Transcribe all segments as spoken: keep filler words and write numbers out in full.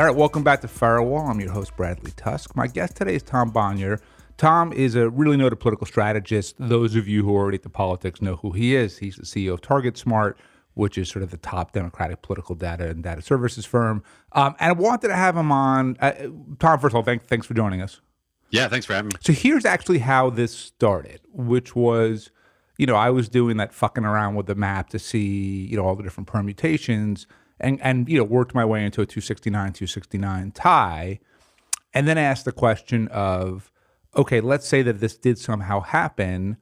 All right, welcome back to Firewall. I'm your host, Bradley Tusk. My guest today is Tom Bonnier. Tom is a really noted political strategist. Those of you who are already at the politics know who he is. He's the C E O of TargetSmart, which is sort of the top Democratic political data and data services firm. Um, and I wanted to have him on. Uh, Tom, first of all, thank, thanks for joining us. Yeah, thanks for having me. So here's actually how this started, which was, you know, I was doing that fucking around with the map to see, you know, all the different permutations and, and you know, worked my way into a two sixty-nine, two sixty-nine tie. And then I asked the question of, okay, let's say that this did somehow happen.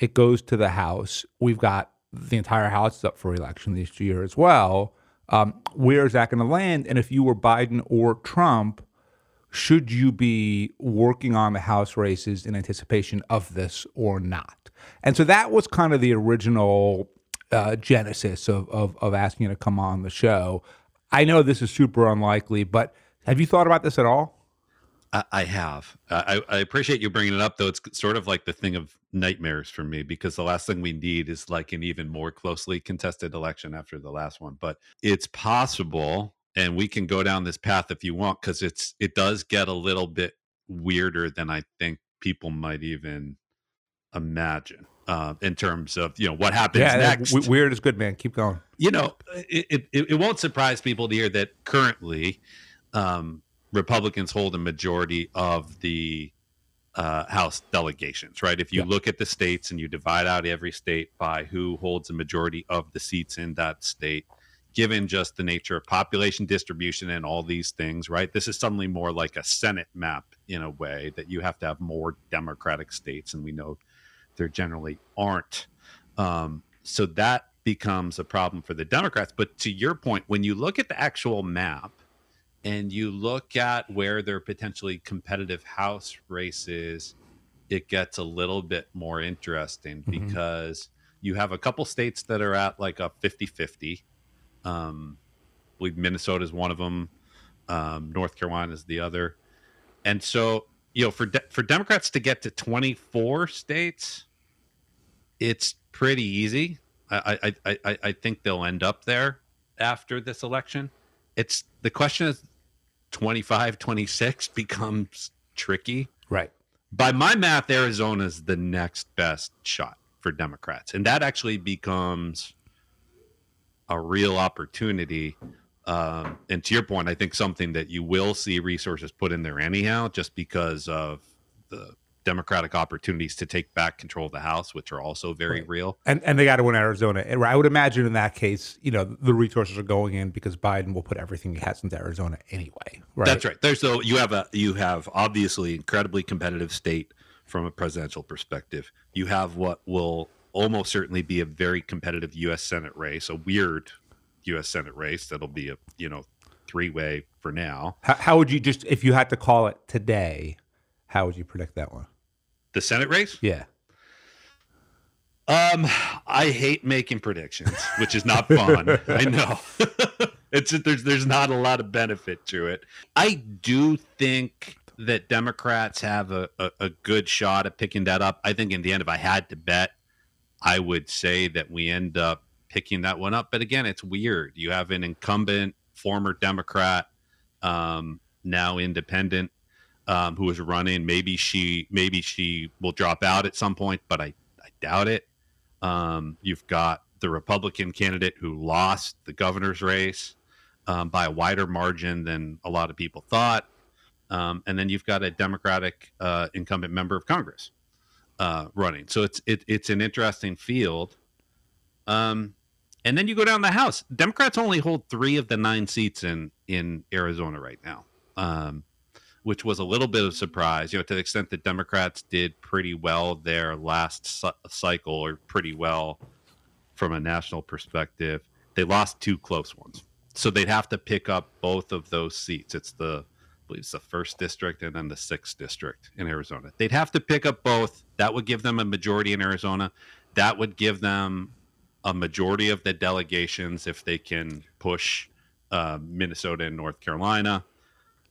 It goes to the House. We've got the entire House is up for election this year as well. Um, where is that going to land? And if you were Biden or Trump, should you be working on the House races in anticipation of this or not? And so that was kind of the original uh, genesis of, of of asking you to come on the show. I know this is super unlikely, but have you thought about this at all? I, I have. I, I appreciate you bringing it up, though. It's sort of like the thing of nightmares for me, because the last thing we need is like an even more closely contested election after the last one. But it's possible, and we can go down this path if you want, because it's it does get a little bit weirder than I think people might even imagine uh, in terms of, you know, what happens yeah, next. Weird is good, man. Keep going. You know, it, it it won't surprise people to hear that currently um, Republicans hold a majority of the uh, House delegations, right? If you yeah. look at the states and you divide out every state by who holds a majority of the seats in that state, given just the nature of population distribution and all these things, right? This is suddenly more like a Senate map in a way that you have to have more Democratic states, and we know there generally aren't. Um, so that becomes a problem for the Democrats. But to your point, when you look at the actual map and you look at where there are potentially competitive House races, it gets a little bit more interesting mm-hmm. because you have a couple states that are at like a fifty-fifty. Um, I believe Minnesota is one of them. Um, North Carolina is the other. And so, you know, for de- for Democrats to get to twenty-four states, it's pretty easy. I, I I I think they'll end up there after this election. It's the question is twenty-five, twenty-six becomes tricky. Right. By my math, Arizona's the next best shot for Democrats, and that actually becomes a real opportunity. Um, and to your point, I think something that you will see resources put in there anyhow, just because of the Democratic opportunities to take back control of the House, which are also very right. real. And and they got to win Arizona. And I would imagine in that case, you know, the resources are going in because Biden will put everything he has into Arizona anyway. Right? That's right. There's so you have a you have obviously incredibly competitive state from a presidential perspective. You have what will almost certainly be a very competitive U S Senate race, a weird U S Senate race that'll be a you know three-way for now. How, how would you just if you had to call it today? How would you predict that one? The Senate race? Yeah. Um, I hate making predictions, which is not fun. I know. It's there's there's not a lot of benefit to it. I do think that Democrats have a, a, a good shot at picking that up. I think in the end, if I had to bet, I would say that we end up picking that one up. But again, it's weird. You have an incumbent, former Democrat, um, now independent, um, who is running. Maybe she maybe she will drop out at some point, but I, I doubt it. Um, you've got the Republican candidate who lost the governor's race um, by a wider margin than a lot of people thought. Um, and then you've got a Democratic uh, incumbent member of Congress uh, running. So it's it, it's an interesting field. Um, and then you go down the House. Democrats only hold three of the nine seats in, in Arizona right now, um, which was a little bit of a surprise, you know, to the extent that Democrats did pretty well their last su- cycle or pretty well from a national perspective. They lost two close ones. So they'd have to pick up both of those seats. It's the, I believe it's the first district and then the sixth district in Arizona. They'd have to pick up both. That would give them a majority in Arizona. That would give them a majority of the delegations if they can push uh, Minnesota and North Carolina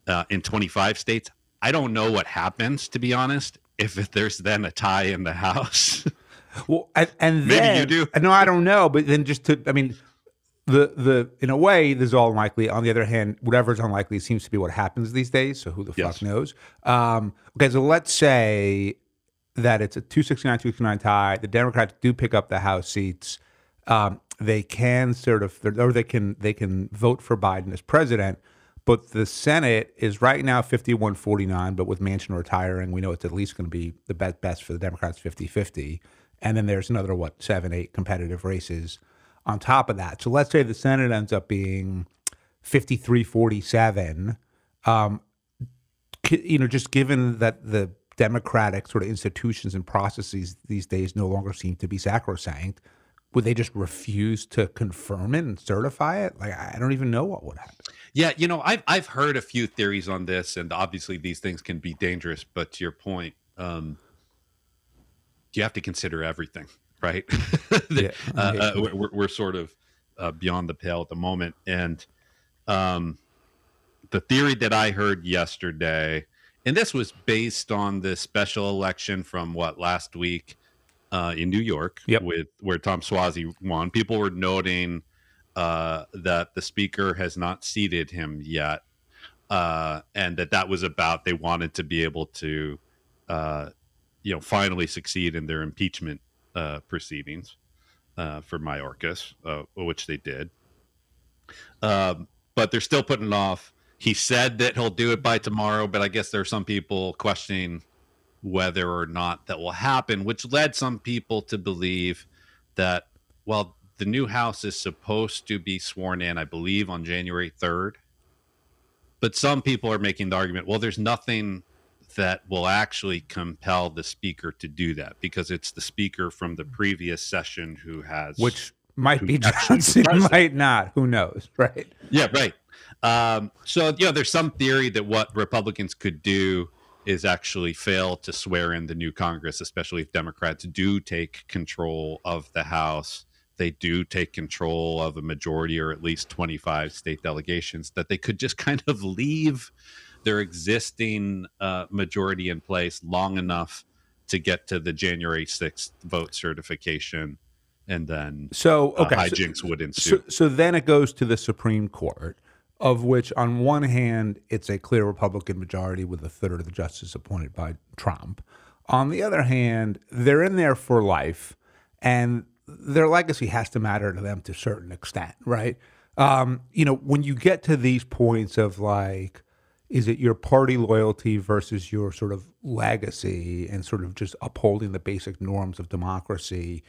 uh, in twenty-five states. I don't know what happens, to be honest, if there's then a tie in the House. Well, and, and then, maybe you do. No, I don't know. But then just to, I mean, the the in a way, this is all unlikely. On the other hand, whatever's unlikely seems to be what happens these days. So who the yes. fuck knows? Um, okay, so let's say that it's a two sixty-nine two sixty-nine tie. The Democrats do pick up the House seats. Um, they can sort of, or they can they can vote for Biden as president. But the Senate is right now fifty-one forty-nine, but with Manchin retiring, we know it's at least going to be the best, best for the Democrats, fifty-fifty. And then there's another, what, seven, eight competitive races on top of that. So let's say the Senate ends up being fifty-three forty-seven. Um, you know, just given that the Democratic sort of institutions and processes these days no longer seem to be sacrosanct, would they just refuse to confirm it and certify it? Like, I don't even know what would happen. Yeah, you know, I've I've heard a few theories on this, and obviously these things can be dangerous. But to your point, um, you have to consider everything, right? the, yeah. uh, yeah. Uh, we're, we're sort of uh, beyond the pale at the moment. And um, the theory that I heard yesterday, and this was based on the special election from, what, last week, Uh, in New York, yep. with where Tom Suozzi won. People were noting uh, that the speaker has not seated him yet, uh, and that that was about they wanted to be able to, uh, you know, finally succeed in their impeachment uh, proceedings uh, for Mayorkas, uh, which they did. Um, but they're still putting it off. He said that he'll do it by tomorrow, but I guess there are some people questioning whether or not that will happen, which led some people to believe that, well, the new House is supposed to be sworn in, I believe, on January third. But some people are making the argument, well, there's nothing that will actually compel the speaker to do that because it's the speaker from the previous session who has... Which might be Johnson, might not. Who knows, right? Yeah, right. Um, so, you know, there's some theory that what Republicans could do is actually fail to swear in the new Congress, especially if Democrats do take control of the House. They do take control of a majority or at least twenty-five state delegations, that they could just kind of leave their existing uh, majority in place long enough to get to the January sixth vote certification. And then so, okay, uh, hijinks so, would ensue. So, so then it goes to the Supreme Court, of which on one hand, it's a clear Republican majority with a third of the justices appointed by Trump. On the other hand, they're in there for life, and their legacy has to matter to them to a certain extent, right? Um, you know, when you get to these points of like, is it your party loyalty versus your sort of legacy and sort of just upholding the basic norms of democracy,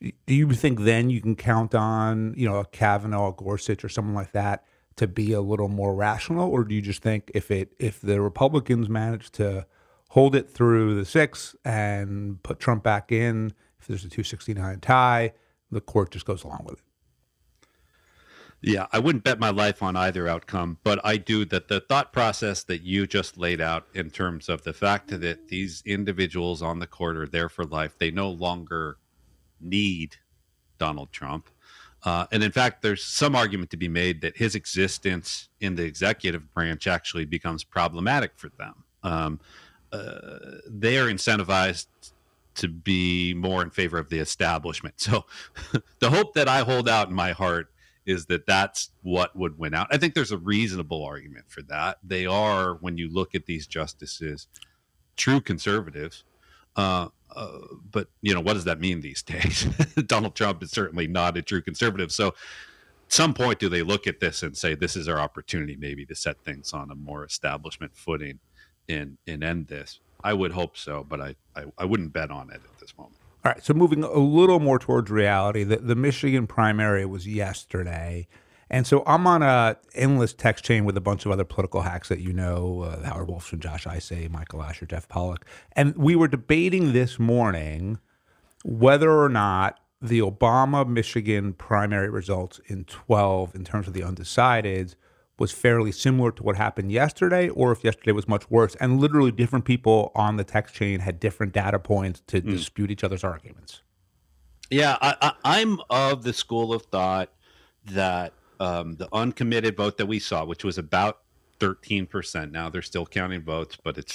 do you think then you can count on, you know, a Kavanaugh, a Gorsuch, or someone like that to be a little more rational? Or do you just think if it if the Republicans manage to hold it through the sixth and put Trump back in, if there's a two sixty-nine tie, the court just goes along with it? Yeah, I wouldn't bet my life on either outcome, but I do that the thought process that you just laid out in terms of the fact that these individuals on the court are there for life, they no longer need Donald Trump. Uh, and in fact, there's some argument to be made that his existence in the executive branch actually becomes problematic for them. Um, uh, they are incentivized to be more in favor of the establishment. So the hope that I hold out in my heart is that that's what would win out. I think there's a reasonable argument for that. They are, when you look at these justices, true conservatives. Uh, Uh, but, you know, what does that mean these days? Donald Trump is certainly not a true conservative. So at some point, do they look at this and say, this is our opportunity maybe to set things on a more establishment footing and, and end this? I would hope so, but I, I, I wouldn't bet on it at this moment. All right. So moving a little more towards reality, the, the Michigan primary was yesterday. And so I'm on a endless text chain with a bunch of other political hacks that you know, uh, Howard Wolfson, Josh Isay, Michael Asher, Jeff Pollock. And we were debating this morning whether or not the Obama-Michigan primary results in twelve in terms of the undecideds was fairly similar to what happened yesterday or if yesterday was much worse. And literally different people on the text chain had different data points to mm. dispute each other's arguments. Yeah, I, I, I'm of the school of thought that Um, the uncommitted vote that we saw, which was about thirteen percent. Now they're still counting votes, but it's,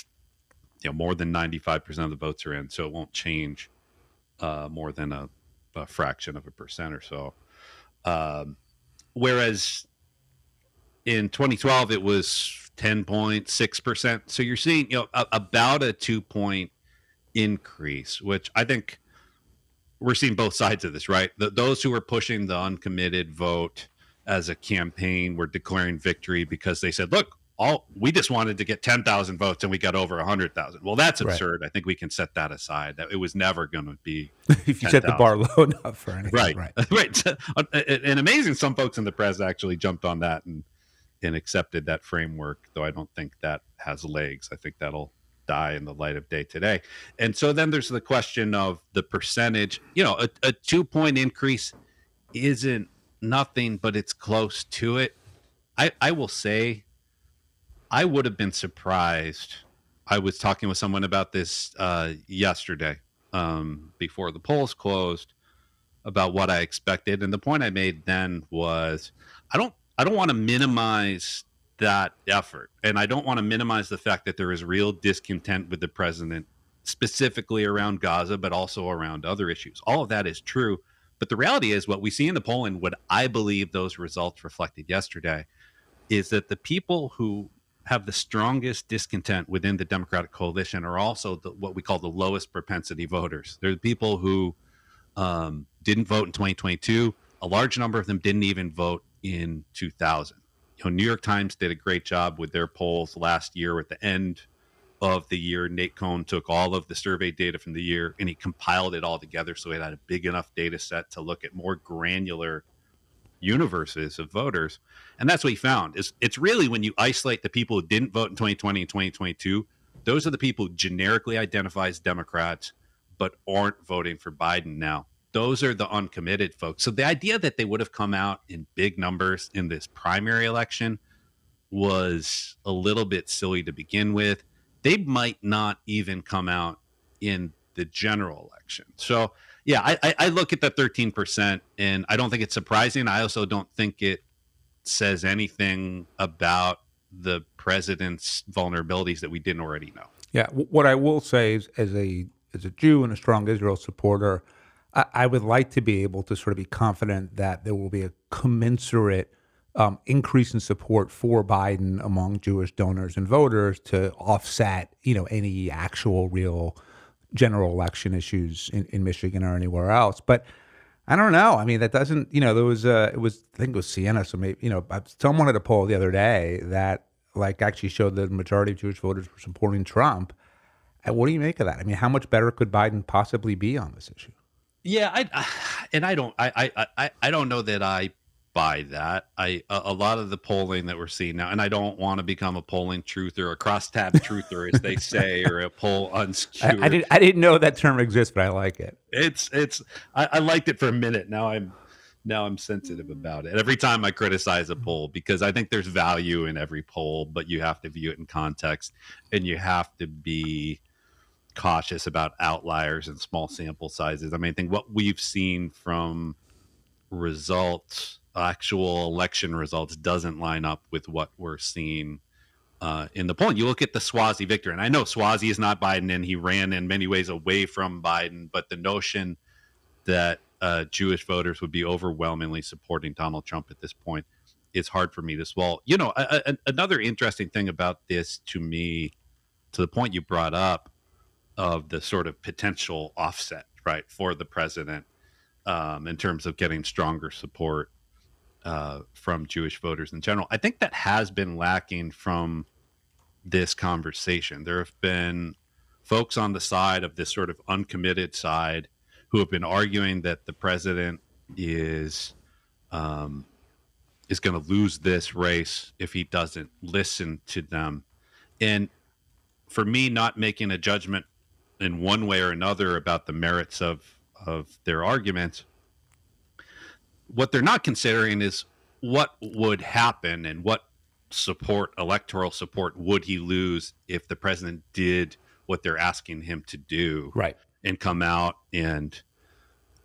you know, more than ninety-five percent of the votes are in, so it won't change uh, more than a, a fraction of a percent or so. Um, whereas in twenty twelve it was ten point six percent. So you're seeing, you know, a, about a two-point increase, which I think we're seeing both sides of this, right? The, those who were pushing the uncommitted vote as a campaign were declaring victory because they said, look, all we just wanted to get ten thousand votes and we got over one hundred thousand. Well, that's absurd. Right. I think we can set that aside. That it was never going to be if you ten, set the bar low enough for anything. Right, right. right. So, and amazing, some folks in the press actually jumped on that and and accepted that framework, though I don't think that has legs. I think that'll die in the light of day today. And so then there's the question of the percentage. You know, a, a two-point increase isn't nothing, but it's close to it. I, I will say... I would have been surprised. I was talking with someone about this uh, yesterday um, before the polls closed about what I expected. And the point I made then was I don't I don't want to minimize that effort. And I don't want to minimize the fact that there is real discontent with the president, specifically around Gaza, but also around other issues. All of that is true. But the reality is what we see in the polling, what I believe those results reflected yesterday, is that the people who have the strongest discontent within the Democratic coalition are also the, what we call the lowest propensity voters. They're the people who um, didn't vote in twenty twenty-two. A large number of them didn't even vote in two thousand. You know, New York Times did a great job with their polls last year. At the end of the year, Nate Cohn took all of the survey data from the year and he compiled it all together so it had a big enough data set to look at more granular universes of voters, and that's what he found is it's really when you isolate the people who didn't vote in twenty twenty and twenty twenty-two, those are the people who generically identify as Democrats but aren't voting for Biden now. Those are the uncommitted folks. So the idea that they would have come out in big numbers in this primary election was a little bit silly to begin with. They might not even come out in the general election. So yeah, I, I look at the thirteen percent, and I don't think it's surprising. I also don't think it says anything about the president's vulnerabilities that we didn't already know. Yeah, what I will say is, as a as a Jew and a strong Israel supporter, I, I would like to be able to sort of be confident that there will be a commensurate um, increase in support for Biden among Jewish donors and voters to offset, you know, any actual real general election issues in, in Michigan or anywhere else. But I don't know. I mean, that doesn't, you know, there was, uh, it was, I think it was Siena. So maybe, you know, someone had a poll the other day that like actually showed that the majority of Jewish voters were supporting Trump. And what do you make of that? I mean, how much better could Biden possibly be on this issue? Yeah. I, I and I don't, I, I, I, I don't know that I buy that. I, a, a lot of the polling that we're seeing now, and I don't want to become a polling truther, a crosstab truther, as they say, or a poll unskewered. I, I, did, I didn't know that term exists, but I like it. It's, it's, I, I liked it for a minute. Now I'm, now I'm sensitive about it. Every time I criticize a poll, because I think there's value in every poll, but you have to view it in context and you have to be cautious about outliers and small sample sizes. I mean, I think what we've seen from results, actual election results, doesn't line up with what we're seeing uh, in the polling. You look at the Suozzi victory, and I know Suozzi is not Biden, and he ran in many ways away from Biden, but the notion that uh, Jewish voters would be overwhelmingly supporting Donald Trump at this point is hard for me to swallow. You know, a, a, another interesting thing about this to me, to the point you brought up of the sort of potential offset, right, for the president um, in terms of getting stronger support Uh, from Jewish voters in general. I think that has been lacking from this conversation. There have been folks on the side of this sort of uncommitted side who have been arguing that the president is um, is going to lose this race if he doesn't listen to them. And for me, not making a judgment in one way or another about the merits of, of their arguments, what they're not considering is what would happen and what support, electoral support, would he lose if the president did what they're asking him to do, right, and come out and,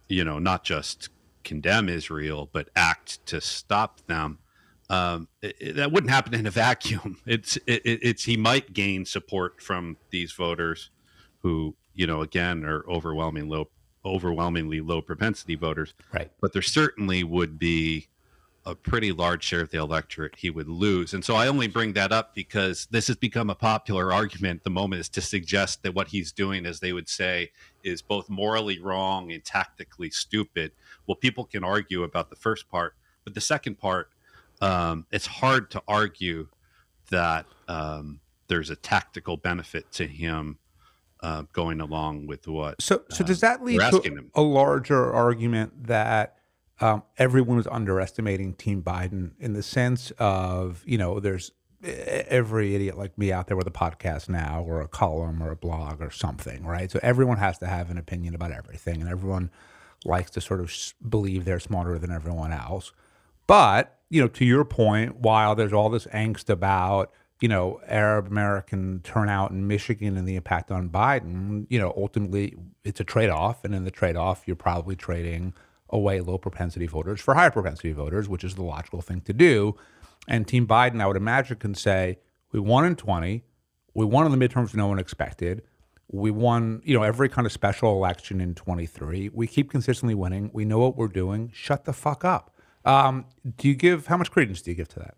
you know, not just condemn Israel, but act to stop them. Um, it, it, that wouldn't happen in a vacuum. It's, it, it's, he might gain support from these voters who, you know, again, are overwhelming low, overwhelmingly low propensity voters, right, but there certainly would be a pretty large share of the electorate he would lose. And so I only bring that up because this has become a popular argument at the moment, is to suggest that what he's doing, as they would say, is both morally wrong and tactically stupid. Well, people can argue about the first part, but the second part, um, it's hard to argue that um, there's a tactical benefit to him uh, going along with what. So, so does that lead uh, to a larger argument that Um, everyone was underestimating Team Biden, in the sense of, you know, there's every idiot like me out there with a podcast now, or a column or a blog or something, right? So everyone has to have an opinion about everything, and everyone likes to sort of believe they're smarter than everyone else. But, you know, to your point, while there's all this angst about, you know, Arab American turnout in Michigan and the impact on Biden, you know, ultimately it's a trade-off, and in the trade-off, you're probably trading away low propensity voters for higher propensity voters, which is the logical thing to do. And Team Biden, I would imagine, can say, we won in twenty, we won in the midterms no one expected, we won, you know, every kind of special election in twenty-three, we keep consistently winning, we know what we're doing, shut the fuck up. Um, do you give, how much credence do you give to that?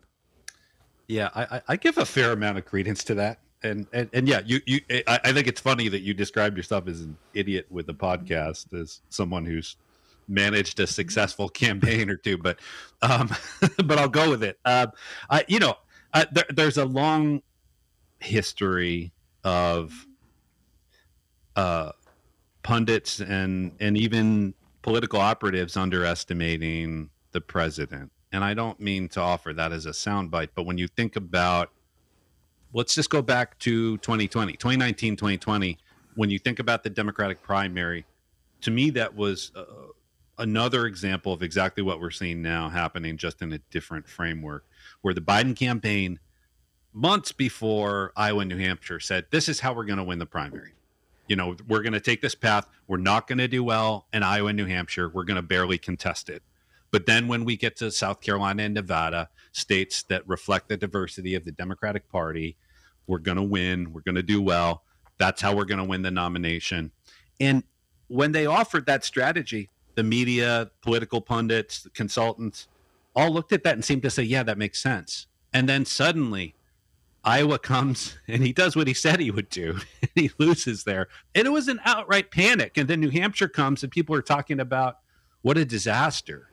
Yeah, I, I give a fair amount of credence to that. And, and and yeah, you you. I, I think it's funny that you described yourself as an idiot with a podcast, as someone who's managed a successful campaign or two, but um but I'll go with it. um uh, I you know I, there, there's a long history of uh pundits and and even political operatives underestimating the president, and I don't mean to offer that as a soundbite, but when you think about, let's just go back to twenty twenty twenty nineteen twenty twenty, when you think about the Democratic primary, to me that was uh, another example of exactly what we're seeing now happening, just in a different framework, where the Biden campaign, months before Iowa and New Hampshire, said, this is how we're going to win the primary. You know, we're going to take this path. We're not going to do well in Iowa and New Hampshire. We're going to barely contest it. But then when we get to South Carolina and Nevada, states that reflect the diversity of the Democratic Party, we're going to win. We're going to do well. That's how we're going to win the nomination. And when they offered that strategy, the media, political pundits, consultants, all looked at that and seemed to say, yeah, that makes sense. And then suddenly Iowa comes and he does what he said he would do. And he loses there. And it was an outright panic. And then New Hampshire comes and people are talking about what a disaster.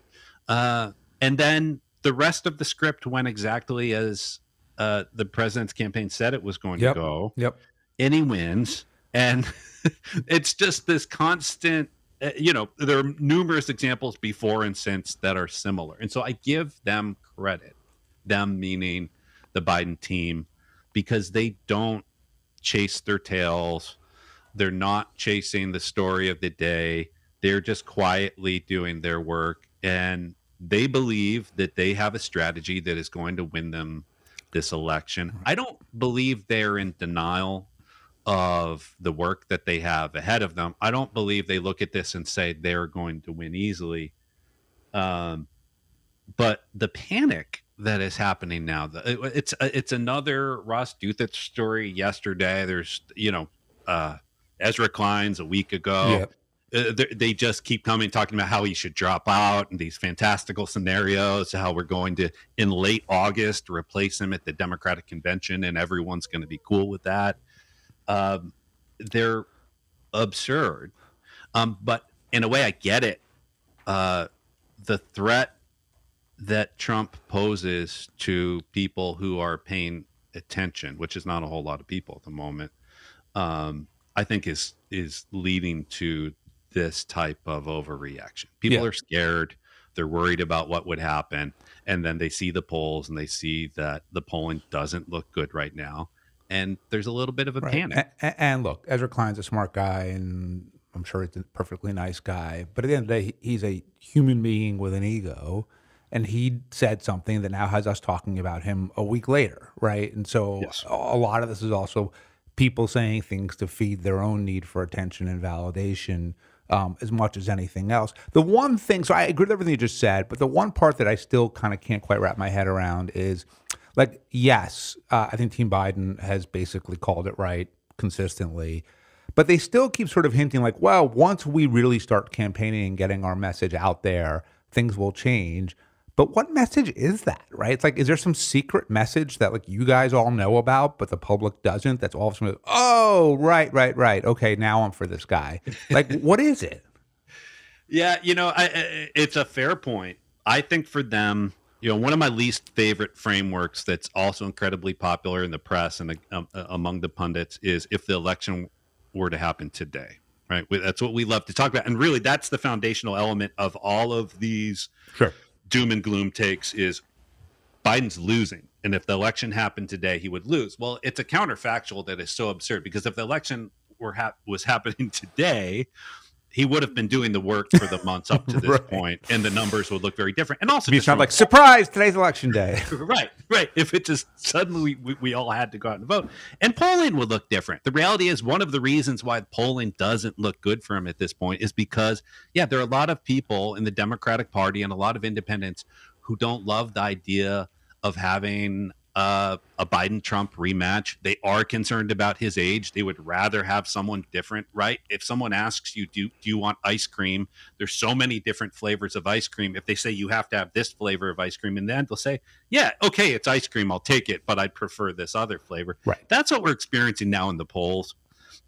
Uh, and then the rest of the script went exactly as uh, the president's campaign said it was going yep. to go. Yep. And he wins. And it's just this constant, you know, there are numerous examples before and since that are similar. And so I give them credit, them meaning the Biden team, because they don't chase their tails. They're not chasing the story of the day. They're just quietly doing their work. And they believe that they have a strategy that is going to win them this election. I don't believe they're in denial of the work that they have ahead of them. I don't believe they look at this and say they're going to win easily. Um, but the panic that is happening now, it, it's it's another Ross Douthat story yesterday. There's, you know, uh, Ezra Klein's a week ago. Yeah. Uh, they just keep coming, talking about how he should drop out and these fantastical scenarios, how we're going to, in late August, replace him at the Democratic convention and everyone's going to be cool with that. Um, they're absurd. Um, but in a way, I get it. Uh, the threat that Trump poses to people who are paying attention, which is not a whole lot of people at the moment, um, I think is is leading to this type of overreaction. People yeah. are scared. They're worried about what would happen. And then they see the polls and they see that the polling doesn't look good right now. And there's a little bit of a right. panic. And, and look, Ezra Klein's a smart guy, and I'm sure he's a perfectly nice guy. But at the end of the day, he's a human being with an ego. And he said something that now has us talking about him a week later, right? And so yes. a lot of this is also people saying things to feed their own need for attention and validation um, as much as anything else. The one thing, so I agree with everything you just said, but the one part that I still kind of can't quite wrap my head around is, like, yes, uh, I think Team Biden has basically called it right consistently, but they still keep sort of hinting like, well, once we really start campaigning and getting our message out there, things will change. But what message is that, right? It's like, is there some secret message that like you guys all know about, but the public doesn't? That's all of a sudden, oh, right, right, right. Okay, now I'm for this guy. Like, what is it? Yeah, you know, I, it's a fair point. I think for them, you know, one of my least favorite frameworks that's also incredibly popular in the press and um, among the pundits is if the election were to happen today. Right. That's what we love to talk about. And really, that's the foundational element of all of these sure. doom and gloom takes is Biden's losing. And if the election happened today, he would lose. Well, it's a counterfactual that is so absurd, because if the election were ha- was happening today, he would have been doing the work for the months up to this right. point, and the numbers would look very different. And also, it's not like, surprise, today's election day. right, right. If it just suddenly we, we all had to go out and vote. And polling would look different. The reality is one of the reasons why polling doesn't look good for him at this point is because, yeah, there are a lot of people in the Democratic Party and a lot of independents who don't love the idea of having uh, a Biden-Trump rematch. They are concerned about his age. They would rather have someone different, right? If someone asks you, do, do you want ice cream? There's so many different flavors of ice cream. If they say you have to have this flavor of ice cream, and then they'll say, yeah, okay, it's ice cream, I'll take it, but I'd prefer this other flavor. Right. That's what we're experiencing now in the polls.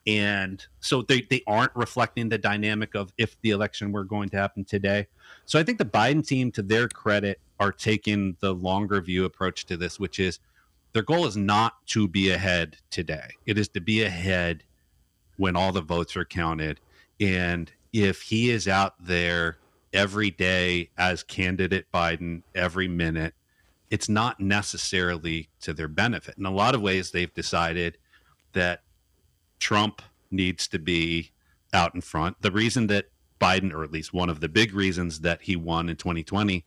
And so they, they aren't reflecting the dynamic of if the election were going to happen today. So I think the Biden team, to their credit, are taking the longer view approach to this, which is their goal is not to be ahead today. It is to be ahead when all the votes are counted. And if he is out there every day as candidate Biden every minute, it's not necessarily to their benefit. In a lot of ways, they've decided that Trump needs to be out in front. The reason that Biden, or at least one of the big reasons that he won in twenty twenty,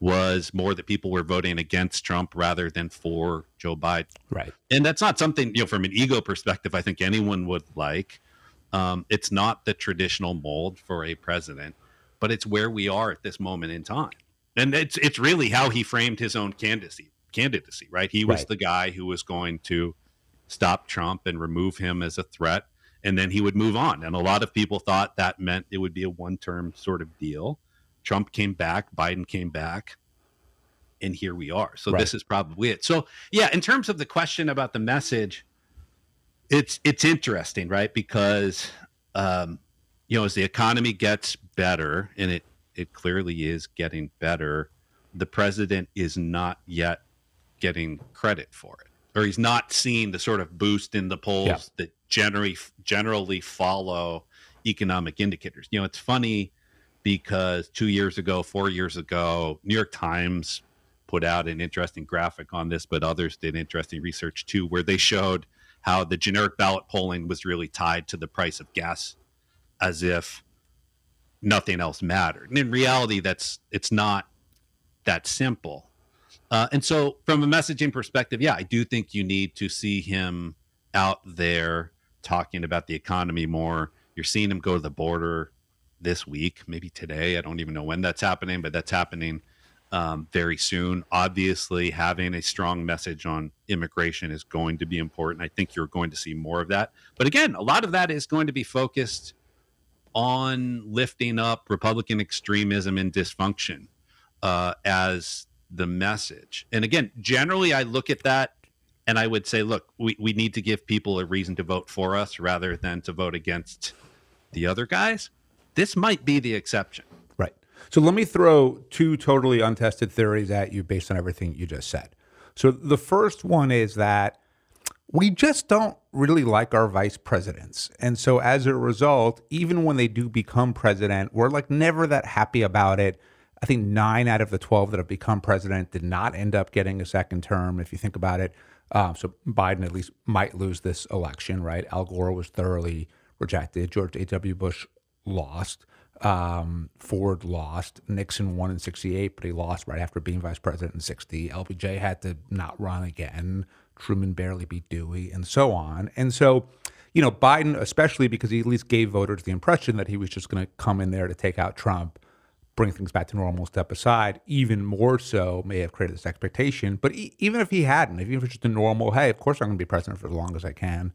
was more that people were voting against Trump rather than for Joe Biden. Right. And that's not something, you know, from an ego perspective, I think anyone would like. Um, it's not the traditional mold for a president, but it's where we are at this moment in time. And it's it's really how he framed his own candidacy, candidacy, right? He was right. the guy who was going to stop Trump and remove him as a threat, and then he would move on. And a lot of people thought that meant it would be a one-term sort of deal. Trump came back, Biden came back, and here we are. So right. this is probably it. So yeah, in terms of the question about the message, it's it's interesting, right? Because um, you know, as the economy gets better, and it it clearly is getting better, the president is not yet getting credit for it. Or he's not seeing the sort of boost in the polls yeah. that generally generally follow economic indicators. You know, it's funny because two years ago, four years ago, New York Times put out an interesting graphic on this, but others did interesting research too, where they showed how the generic ballot polling was really tied to the price of gas as if nothing else mattered. And in reality, that's it's not that simple. Uh, and so from a messaging perspective, yeah, I do think you need to see him out there talking about the economy more. You're seeing him go to the border this week, maybe today. I don't even know when that's happening, but that's happening um, very soon. Obviously, having a strong message on immigration is going to be important. I think you're going to see more of that. But again, a lot of that is going to be focused on lifting up Republican extremism and dysfunction uh, as the message. And again, generally I look at that and I would say, look, we, we need to give people a reason to vote for us rather than to vote against the other guys. This might be the exception. Right. So let me throw two totally untested theories at you based on everything you just said. So the first one is that we just don't really like our vice presidents. And so as a result, even when they do become president, we're like never that happy about it. I think nine out of the twelve that have become president did not end up getting a second term, if you think about it. Um, so Biden at least might lose this election, right? Al Gore was thoroughly rejected. George H W. Bush lost. Um, Ford lost. Nixon won in sixty-eight, but he lost right after being vice president in sixty. L B J had to not run again. Truman barely beat Dewey, and so on. And so, you know, Biden, especially because he at least gave voters the impression that he was just going to come in there to take out Trump, bring things back to normal, step aside, even more so may have created this expectation. But e- even if he hadn't, even if it's just a normal, hey, of course I'm going to be president for as long as I can,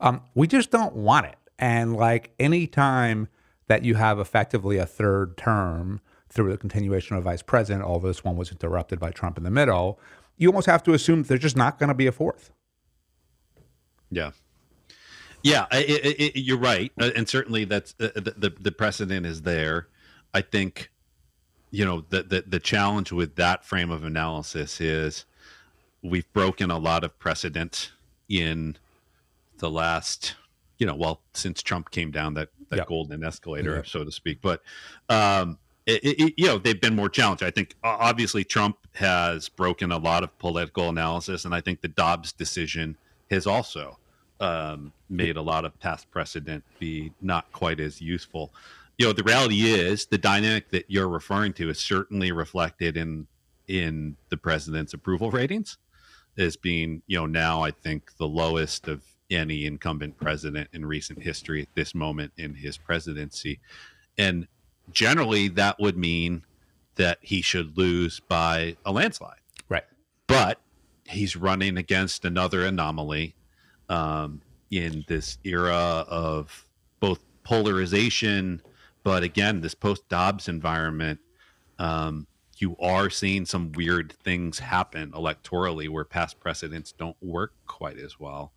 um, we just don't want it. And like any time that you have effectively a third term through the continuation of vice president, although this one was interrupted by Trump in the middle, you almost have to assume that there's just not going to be a fourth. Yeah. Yeah, it, it, it, you're right. And certainly that's uh, the, the precedent is there. I think, you know, the, the, the challenge with that frame of analysis is we've broken a lot of precedent in the last, you know, well, since Trump came down that, that yeah. golden escalator, yeah. so to speak. But, um, it, it, you know, they've been more challenged. I think obviously Trump has broken a lot of political analysis. And I think the Dobbs decision has also um, made a lot of past precedent be not quite as useful. You know, the reality is the dynamic that you're referring to is certainly reflected in in the president's approval ratings as being, you know, now I think the lowest of any incumbent president in recent history at this moment in his presidency. And generally that would mean that he should lose by a landslide. Right. But he's running against another anomaly um, in this era of both polarization, but again, this post-Dobbs environment, um, you are seeing some weird things happen electorally where past precedents don't work quite as well.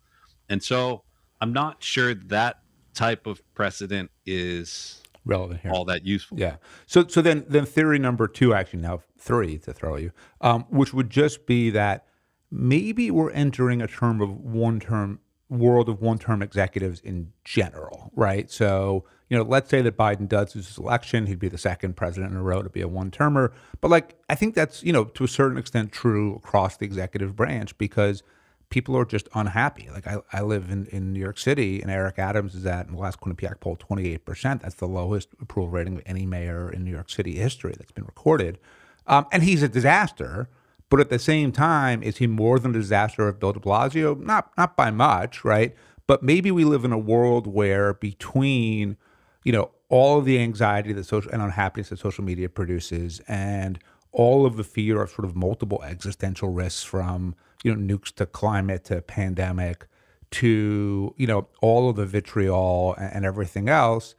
And so I'm not sure that type of precedent is relevant here, all that useful. Yeah. So so then then theory number two, actually now three to throw you, um, which would just be that maybe we're entering a term of one-term world of one-term executives in general, right? So, you know, let's say that Biden does his election, he'd be the second president in a row to be a one-termer. But like, I think that's, you know, to a certain extent true across the executive branch because people are just unhappy. Like I, I live in, in New York City and Eric Adams is at, in the last Quinnipiac poll, twenty-eight percent. That's the lowest approval rating of any mayor in New York City history that's been recorded. Um, and he's a disaster. But at the same time, is he more than a disaster of Bill de Blasio? Not not by much, right? But maybe we live in a world where between, you know, all of the anxiety that social and unhappiness that social media produces and all of the fear of sort of multiple existential risks from, you know, nukes to climate to pandemic to, you know, all of the vitriol and, and everything else,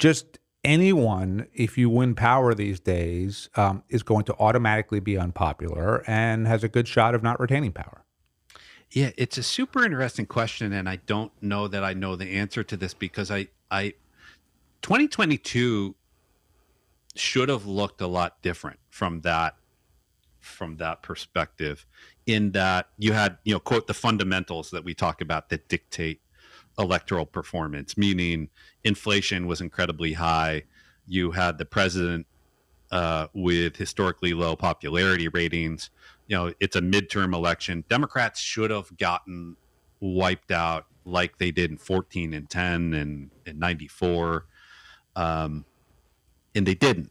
just anyone, if you win power these days, um, is going to automatically be unpopular and has a good shot of not retaining power. Yeah, it's a super interesting question, and I don't know that I know the answer to this because I, I, twenty twenty-two should have looked a lot different from that, from that perspective. In that you had, you know, quote the fundamentals that we talk about that dictate electoral performance, meaning inflation was incredibly high. You had the president uh, with historically low popularity ratings. You know, it's a midterm election. Democrats should have gotten wiped out like they did in fourteen and ten and, and ninety-four. Um, and they didn't.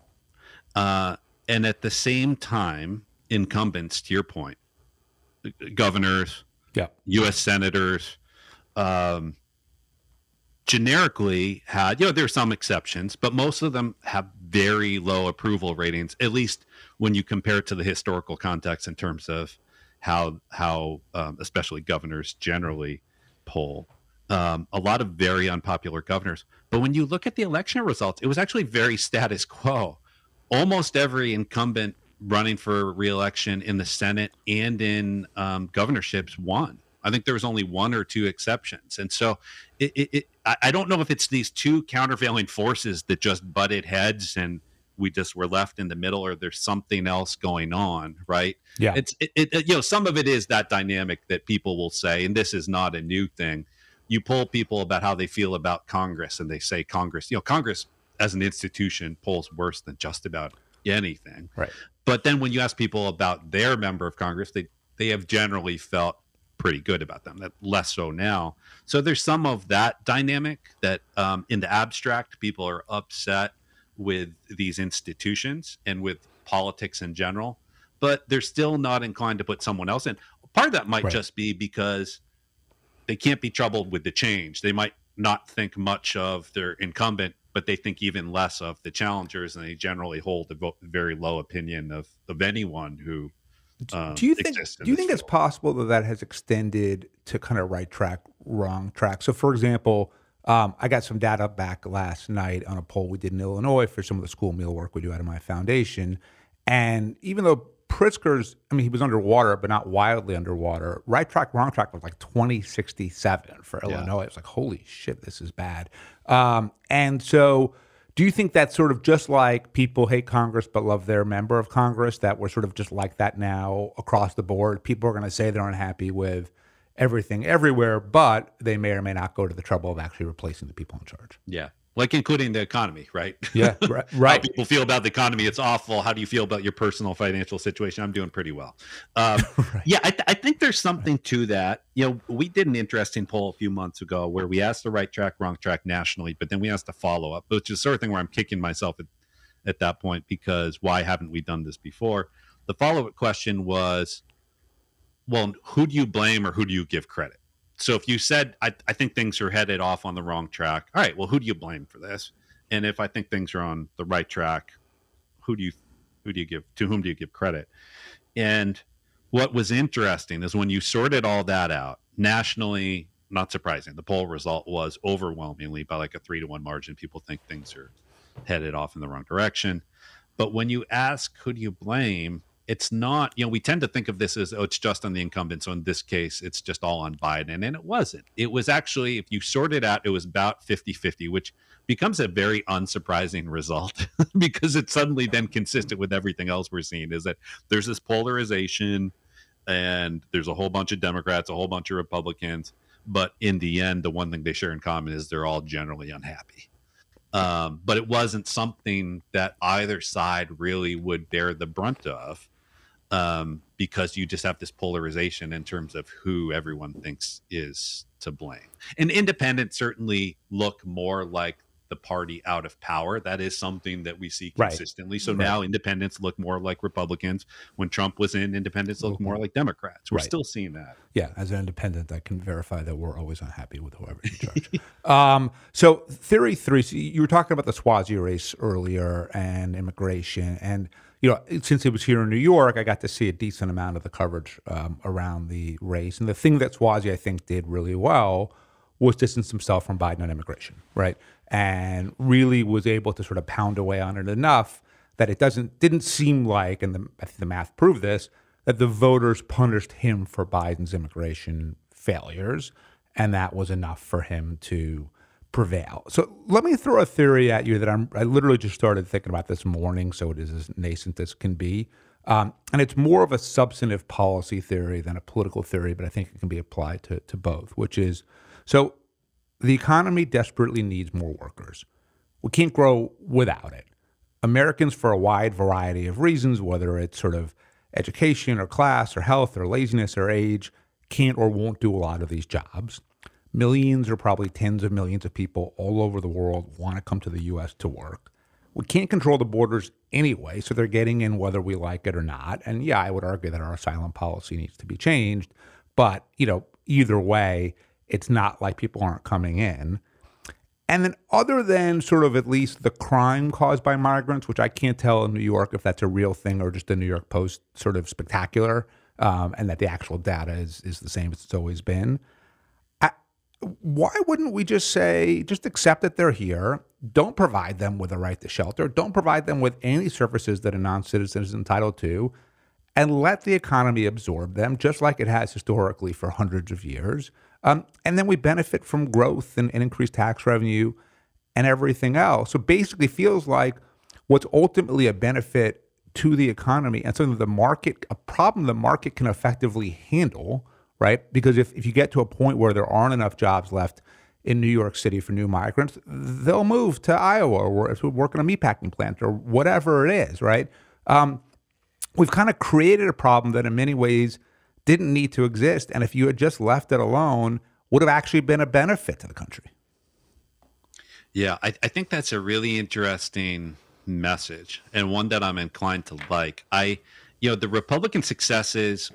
Uh, and at the same time, incumbents, to your point, governors, yeah. U S senators, um, generically had, you know, there are some exceptions, but most of them have very low approval ratings, at least when you compare it to the historical context in terms of how, how, um, especially governors generally poll, um, a lot of very unpopular governors. But when you look at the election results, it was actually very status quo. Almost every incumbent running for re-election in the Senate and in, um, governorships won. I think there was only one or two exceptions. And so it, it, it, I don't know if it's these two countervailing forces that just butted heads and we just were left in the middle or there's something else going on, right? Yeah. It's, it, it, you know, some of it is that dynamic that people will say, and this is not a new thing. You poll people about how they feel about Congress and they say Congress, you know, Congress as an institution polls worse than just about anything. Right. But then when you ask people about their member of Congress, they, they have generally felt pretty good about them, that less so now. So there's some of that dynamic that um, in the abstract, people are upset with these institutions and with politics in general, but they're still not inclined to put someone else in. Part of that might right. just be because they can't be troubled with the change. They might not think much of their incumbent, but they think even less of the challengers, and they generally hold a very low opinion of, of anyone who Um, do you think do you think field. It's possible that that has extended to kind of right track, wrong track? So, for example, Um, I got some data back last night on a poll we did in Illinois for some of the school meal work we do out of my foundation. And even though Pritzker's, I mean, he was underwater, but not wildly underwater, right track, wrong track was like twenty sixty-seven for Illinois. Yeah. It was like, holy shit, this is bad. Um, and so do you think that's sort of just like people hate Congress but love their member of Congress, that we're sort of just like that now across the board? People are going to say they're unhappy with everything everywhere, but they may or may not go to the trouble of actually replacing the people in charge. Yeah. Like including the economy, right? Yeah, right. How people feel about the economy, it's awful. How do you feel about your personal financial situation? I'm doing pretty well. Um, right. Yeah, I, th- I think there's something right. to that. You know, we did an interesting poll a few months ago where we asked the right track, wrong track nationally, but then we asked a follow-up, which is sort of thing where I'm kicking myself at, at that point because why haven't we done this before? The follow-up question was, well, who do you blame or who do you give credit? So if you said, I, I think things are headed off on the wrong track. All right, well, who do you blame for this? And if I think things are on the right track, who do you, who do you give, to whom do you give credit? And what was interesting is when you sorted all that out nationally, not surprising, the poll result was overwhelmingly by like a three to one margin. People think things are headed off in the wrong direction. But when you ask, who do you blame? It's not, you know, we tend to think of this as, oh, it's just on the incumbent. So in this case, it's just all on Biden. And it wasn't. It was actually, if you sort it out, it was about fifty-fifty, which becomes a very unsurprising result because it's suddenly then consistent with everything else we're seeing is that there's this polarization and there's a whole bunch of Democrats, a whole bunch of Republicans. But in the end, the one thing they share in common is they're all generally unhappy. Um, but it wasn't something that either side really would bear the brunt of. Um, because you just have this polarization in terms of who everyone thinks is to blame. And independents certainly look more like the party out of power. That is something that we see consistently. Right. So right. now independents look more like Republicans. When Trump was in, independents look more like Democrats. We're right. still seeing that. Yeah, as an independent, I can verify that we're always unhappy with whoever's in charge. um, so theory three, so you were talking about the Suozzi race earlier and immigration and you know, since it was here in New York, I got to see a decent amount of the coverage um, around the race. And the thing that Suozzi, I think, did really well was distance himself from Biden on immigration, right? And really was able to sort of pound away on it enough that it doesn't didn't seem like, and the, I think the math proved this, that the voters punished him for Biden's immigration failures, and that was enough for him to prevail. So let me throw a theory at you that I'm, I literally just started thinking about this morning, so it is as nascent as can be. Um, and it's more of a substantive policy theory than a political theory, but I think it can be applied to, to both, which is, so the economy desperately needs more workers. We can't grow without it. Americans, for a wide variety of reasons, whether it's sort of education or class or health or laziness or age, can't or won't do a lot of these jobs. Millions or probably tens of millions of people all over the world want to come to the U S to work. We can't control the borders anyway, so they're getting in whether we like it or not. And yeah, I would argue that our asylum policy needs to be changed. But, you know, either way, it's not like people aren't coming in. And then other than sort of at least the crime caused by migrants, which I can't tell in New York if that's a real thing or just a New York Post sort of spectacular, um, and that the actual data is is the same as it's always been. Why wouldn't we just say, just accept that they're here, don't provide them with a right to shelter, don't provide them with any services that a non-citizen is entitled to, and let the economy absorb them, just like it has historically for hundreds of years. Um, and then we benefit from growth and, and increased tax revenue and everything else. So basically feels like what's ultimately a benefit to the economy and something the market, a problem the market can effectively handle, right? Because if, if you get to a point where there aren't enough jobs left in New York City for new migrants, they'll move to Iowa or work in a meatpacking plant or whatever it is, right? Um, we've kind of created a problem that in many ways didn't need to exist. And if you had just left it alone, would have actually been a benefit to the country. Yeah, I, I think that's a really interesting message and one that I'm inclined to like. I, you know, the Republican successes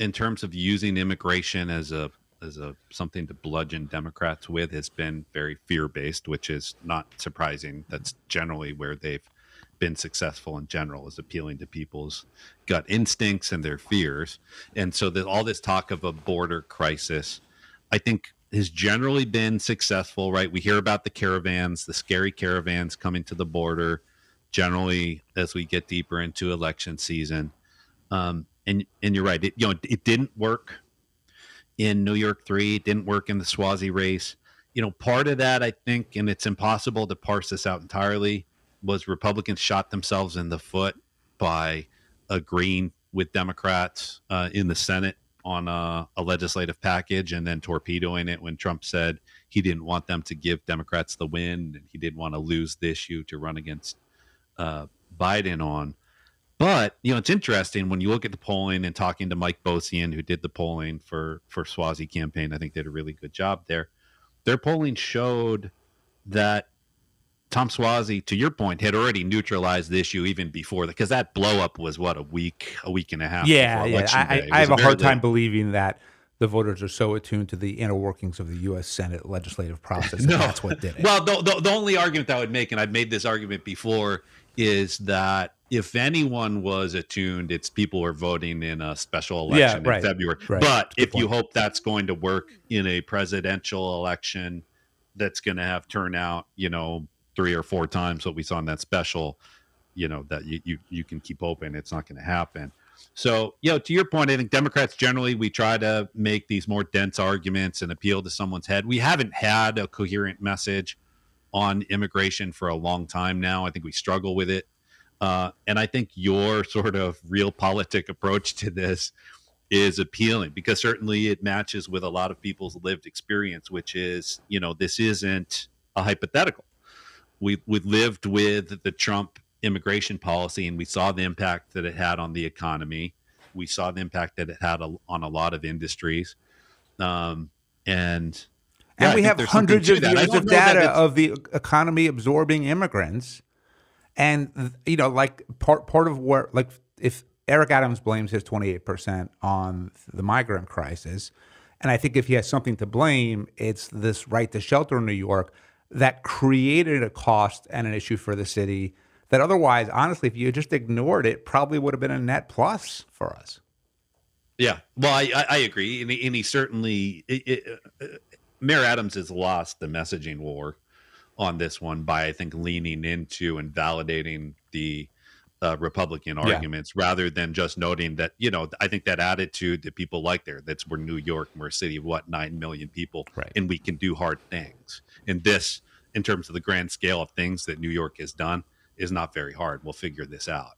in terms of using immigration as a as a something to bludgeon Democrats with has been very fear-based, which is not surprising. That's generally where they've been successful in general, is appealing to people's gut instincts and their fears. And so there's all this talk of a border crisis. I think has generally been successful, right? We hear about the caravans, the scary caravans coming to the border, generally as we get deeper into election season. Um, and and you're right, it, you know, it didn't work in New York three, it didn't work in the Suozzi race. You know, part of that, I think, and it's impossible to parse this out entirely, was Republicans shot themselves in the foot by agreeing with Democrats uh, in the Senate on a, a legislative package and then torpedoing it when Trump said he didn't want them to give Democrats the win and he didn't want to lose the issue to run against uh, Biden on. But, you know, it's interesting when you look at the polling and talking to Mike Bosian, who did the polling for, for Suozzi campaign, I think did a really good job there. Their polling showed that Tom Suozzi, to your point, had already neutralized the issue even before that, because that blow up was what, a week, a week and a half. Yeah, yeah. I, I have a hard time believing that the voters are so attuned to the inner workings of the U S Senate legislative process. No, that's what did it. Well, the, the, the only argument that I would make, and I've made this argument before, is that if anyone was attuned, it's people who are voting in a special election yeah, right, in February. Right. But if point. you hope that's going to work in a presidential election that's going to have turnout, you know, three or four times what we saw in that special, you know, that you you, you can keep hoping it's not going to happen. So, you know, to your point, I think Democrats generally, we try to make these more dense arguments and appeal to someone's head. We haven't had a coherent message on immigration for a long time now. I think we struggle with it. Uh, and I think your sort of real politic approach to this is appealing, because certainly it matches with a lot of people's lived experience, which is, you know, this isn't a hypothetical. We we lived with the Trump immigration policy, and we saw the impact that it had on the economy. We saw the impact that it had a, on a lot of industries. Um, and and yeah, we have hundreds of years of data of the economy absorbing immigrants. And, you know, like part part of where, like if Eric Adams blames his twenty-eight percent on the migrant crisis, and I think if he has something to blame, it's this right to shelter in New York that created a cost and an issue for the city that otherwise, honestly, if you just ignored it, probably would have been a net plus for us. Yeah, well, I, I agree. And he, and he certainly, it, it, uh, Mayor Adams has lost the messaging war on this one by, I think, leaning into and validating the uh, Republican arguments yeah. rather than just noting that, you know, I think that attitude that people like there, that's we're New York, we're a city of what, nine million people, right. and we can do hard things. And this, in terms of the grand scale of things that New York has done, is not very hard. We'll figure this out.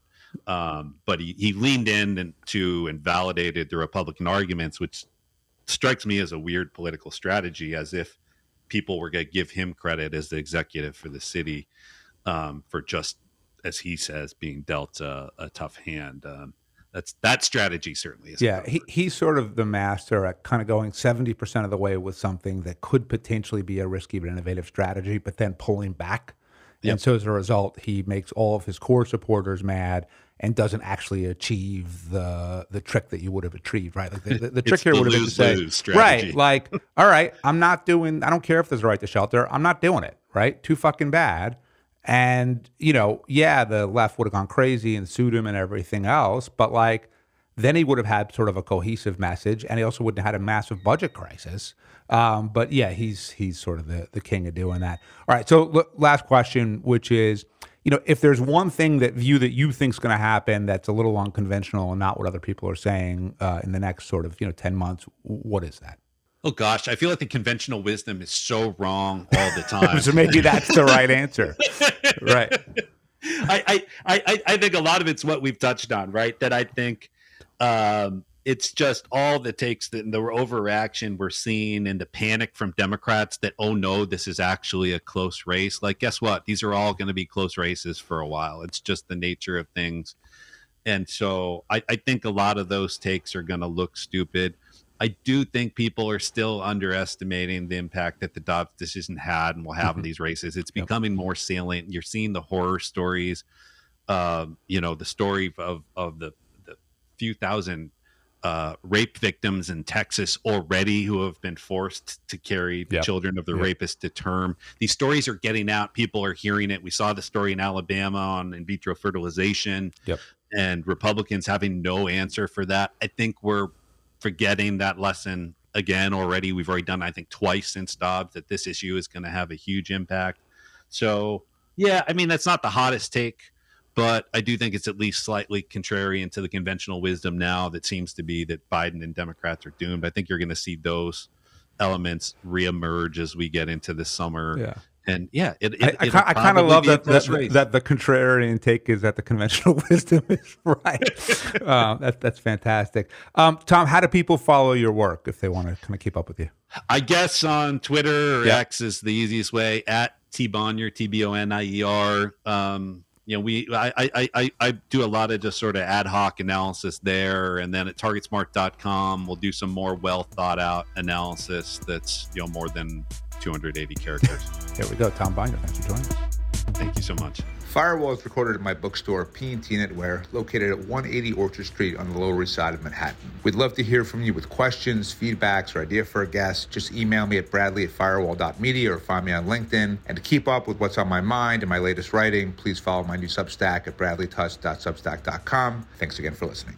Um, but he, he leaned in and to and validated the Republican arguments, which strikes me as a weird political strategy, as if people were going to give him credit as the executive for the city um, for just, as he says, being dealt a, a tough hand. Um, that's that strategy certainly is. Yeah, he, he's sort of the master at kind of going seventy percent of the way with something that could potentially be a risky but innovative strategy, but then pulling back. Yep. And so as a result, he makes all of his core supporters mad and doesn't actually achieve the the trick that you would have achieved, right? Like the, the, the trick here the would have been to say, strategy. Right, like, all right, I'm not doing, I don't care if there's a right to shelter, I'm not doing it, right? Too fucking bad. And, you know, yeah, the left would have gone crazy and sued him and everything else, but like, then he would have had sort of a cohesive message, and he also wouldn't have had a massive budget crisis. Um, but yeah, he's he's sort of the, the king of doing that. All right, so l- last question, which is, you know, if there's one thing that view that you think is going to happen that's a little unconventional and not what other people are saying uh, in the next sort of, you know, ten months, what is that? Oh, gosh, I feel like the conventional wisdom is so wrong all the time. So maybe that's the right answer. Right. I, I, I, I think a lot of it's what we've touched on, right? That I think um, it's just all the takes that the overreaction we're seeing and the panic from Democrats that, oh no, this is actually a close race. Like, guess what? These are all going to be close races for a while. It's just the nature of things. And so I, I think a lot of those takes are going to look stupid. I do think people are still underestimating the impact that the Dobbs decision had and will have mm-hmm. in these races. It's becoming yep. more salient. You're seeing the horror stories, um, you know, the story of, of the, the few thousand Uh, rape victims in Texas already who have been forced to carry the yep. children of the yep. rapist to term. These stories are getting out. People are hearing it. We saw the story in Alabama on in vitro fertilization yep. and Republicans having no answer for that. I think we're forgetting that lesson again already. We've already done, I think, twice since Dobbs that this issue is going to have a huge impact. So, yeah, I mean, that's not the hottest take, but I do think it's at least slightly contrarian to the conventional wisdom now that seems to be that Biden and Democrats are doomed. I think you're going to see those elements reemerge as we get into this summer. Yeah. And yeah, it, it, I, I, I kind of love that that, that the contrarian take is that the conventional wisdom is right. uh, that, that's fantastic. Um, Tom, how do people follow your work if they want to kind of keep up with you? I guess on Twitter or yeah. X is the easiest way, at T Bonnier, T B O N I E R. Um, you know, we I, I I I do a lot of just sort of ad hoc analysis there, and then at target smart dot com we'll do some more well thought out analysis that's, you know, more than two hundred eighty characters. There we go. Tom Bonnier, thanks for joining us. Thank you so much. Firewall is recorded at my bookstore, P and T Knitwear, located at one eighty Orchard Street on the Lower East Side of Manhattan. We'd love to hear from you with questions, feedbacks, or idea for a guest. Just email me at bradley at firewall dot media or find me on LinkedIn. And to keep up with what's on my mind and my latest writing, please follow my new Substack at bradley tusk dot substack dot com. Thanks again for listening.